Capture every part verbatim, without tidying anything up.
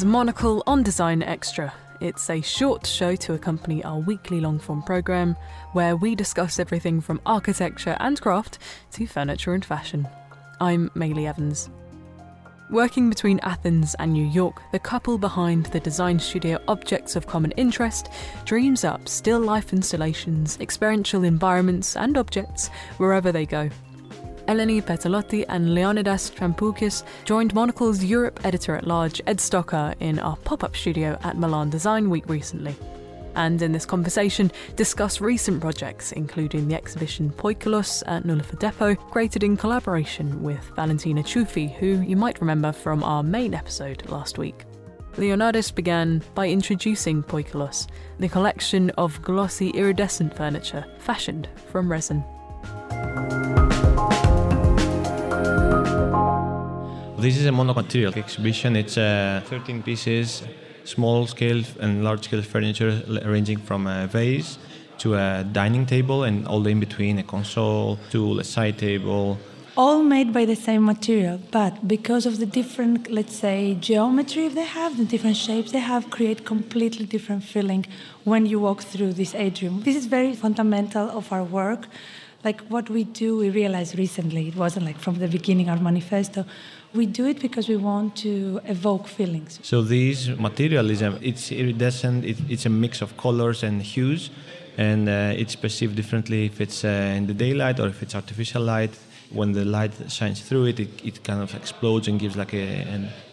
is Monocle on Design Extra. It's a short show to accompany our weekly long-form programme where we discuss everything from architecture and craft to furniture and fashion. I'm Maylee Evans. Working between Athens and New York, the couple behind the design studio Objects of Common Interest dreams up still life installations, experiential environments and objects wherever they go. Eleni Petaloti and Leonidas Trampoukis joined Monocle's Europe editor-at-large Ed Stocker in our pop-up studio at Milan Design Week recently, and in this conversation discuss recent projects including the exhibition Poikilos at Nilufar Depot, created in collaboration with Valentina Ciuffi, who you might remember from our main episode last week. Leonidas began by introducing Poikilos, the collection of glossy iridescent furniture fashioned from resin. This is a monomaterial exhibition. It's uh, thirteen pieces, small-scale and large-scale furniture ranging from a vase to a dining table and all in between, a console, to a side table. All made by the same material, but because of the different, let's say, geometry they have, the different shapes they have, create completely different feeling when you walk through this atrium. This is very fundamental of our work. Like what we do, we realized recently, it wasn't like from the beginning our manifesto. We do it because we want to evoke feelings. So this materialism, it's iridescent, it, it's a mix of colors and hues, and uh, it's perceived differently if it's uh, in the daylight or if it's artificial light. When the light shines through it, it, it kind of explodes and gives like a,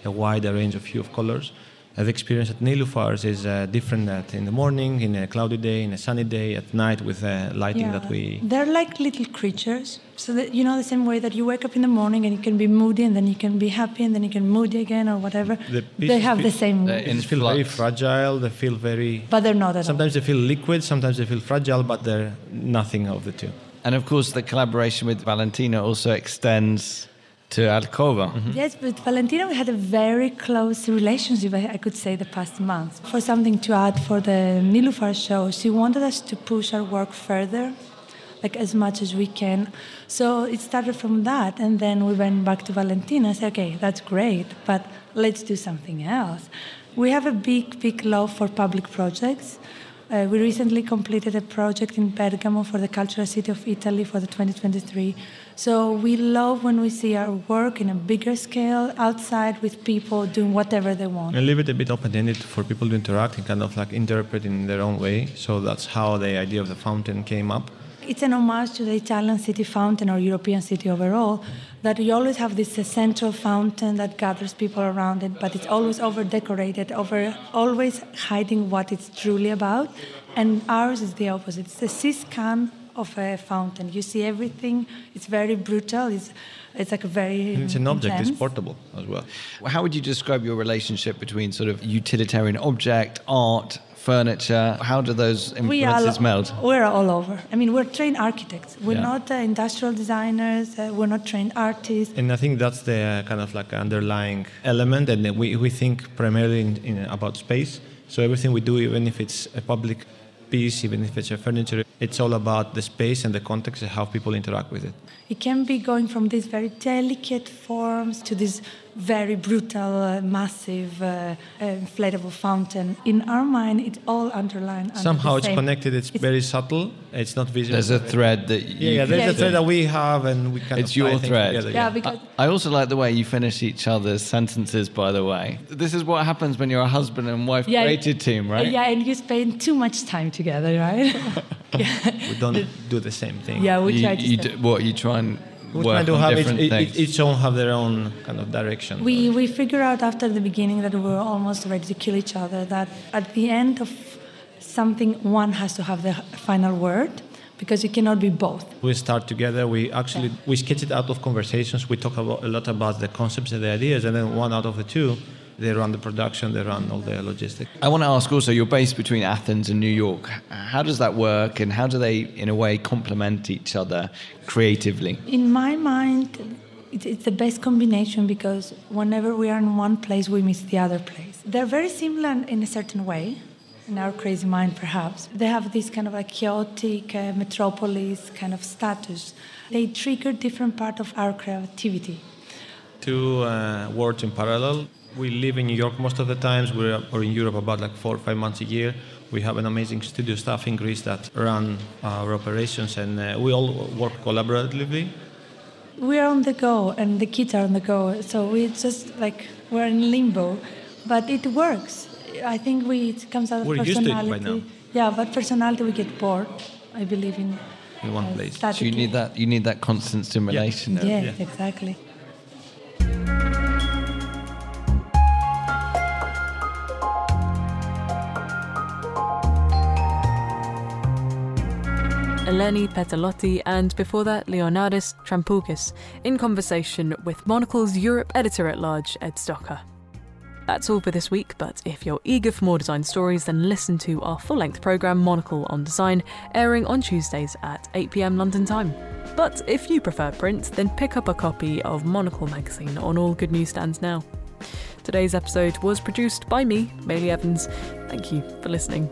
a wider range of hue of colors. Uh, the experience at Nilufar's is uh, different that in the morning, in a cloudy day, in a sunny day, at night with uh, lighting yeah. that we... They're like little creatures. So, that, you know, the same way that you wake up in the morning and you can be moody and then you can be happy and then you can moody again or whatever. The piece, they have piece, the same... Uh, they feel very fragile, they feel very... But they're not at Sometimes all. They feel liquid, sometimes they feel fragile, but they're nothing of the two. And of course the collaboration with Valentina also extends... to Alcova. Mm-hmm. Yes, but Valentina, we had a very close relationship, I could say, the past months. For something to add for the Nilufar show, she wanted us to push our work further, like as much as we can. So it started from that, and then we went back to Valentina and said, okay, that's great, but let's do something else. We have a big, big love for public projects. Uh, we recently completed a project in Bergamo for the Cultural City of Italy for the twenty twenty-three. So we love when we see our work in a bigger scale, outside with people doing whatever they want. And leave it a bit open-ended for people to interact and kind of like interpret in their own way. So that's how the idea of the fountain came up. It's an homage to the Italian city fountain or European city overall, that you always have this central fountain that gathers people around it, but it's always over-decorated, over, always hiding what it's truly about. And ours is the opposite. It's the siscan of a fountain. You see everything. It's very brutal. It's, it's like a very... And it's an object. Intense. It's portable as well. How would you describe your relationship between sort of utilitarian object, art, furniture? How do those influences we are, meld? We're all over. I mean, we're trained architects. We're yeah. not uh, industrial designers. Uh, we're not trained artists. And I think that's the uh, kind of like underlying element. And we, we think primarily in, in, about space. So everything we do, even if it's a public piece, even if it's a furniture, it's all about the space and the context and how people interact with it. It can be going from these very delicate forms to this very brutal, uh, massive, uh, inflatable fountain. In our mind, it's all underlined. Under Somehow it's connected, it's, it's very subtle, it's not visible. There's a thread that you... Yeah, yeah there's yeah, a thread that we have and we kind it's of... It's your thread. Together, yeah, yeah. Because I, I also like the way you finish each other's sentences, by the way. This is what happens when you're a husband and wife yeah, creative team, right? Yeah, and you spend too much time together, right? Yeah. We don't do the same thing. Yeah, we try you, to... You do, what, you try and... We try to have each, each, each own have their own kind of direction. We we figure out after the beginning that we were almost ready to kill each other, that at the end of something, one has to have the final word, because you cannot be both. We start together, we actually, yeah. we sketch it out of conversations, we talk about, a lot about the concepts and the ideas, and then one out of the two, they run the production, they run all the logistics. I want to ask also, you're based between Athens and New York. How does that work and how do they, in a way, complement each other creatively? In my mind, it's the best combination because whenever we are in one place, we miss the other place. They're very similar in a certain way, in our crazy mind perhaps. They have this kind of like chaotic uh, metropolis kind of status. They trigger different part of our creativity. Two uh, words in parallel. we live in New York most of the times. We're or in Europe about like four or five months a year. We have an amazing studio staff in Greece that run our operations, and uh, we all work collaboratively. We are on the go, and the kids are on the go. So we just like we're in limbo, but it works. I think we it comes out of we're personality. We're used to it by now. Yeah, but personality we get bored. I believe in. In one uh, place. So you need that. You need that constant stimulation. Yeah, yeah, yeah. Exactly. Eleni Petaloti, and before that, Leonidas Trampoukis, in conversation with Monocle's Europe editor-at-large, Ed Stocker. That's all for this week, but if you're eager for more design stories, then listen to our full-length programme, Monocle on Design, airing on Tuesdays at eight p.m. London time. But if you prefer print, then pick up a copy of Monocle magazine on all good newsstands now. Today's episode was produced by me, Bailey Evans. Thank you for listening.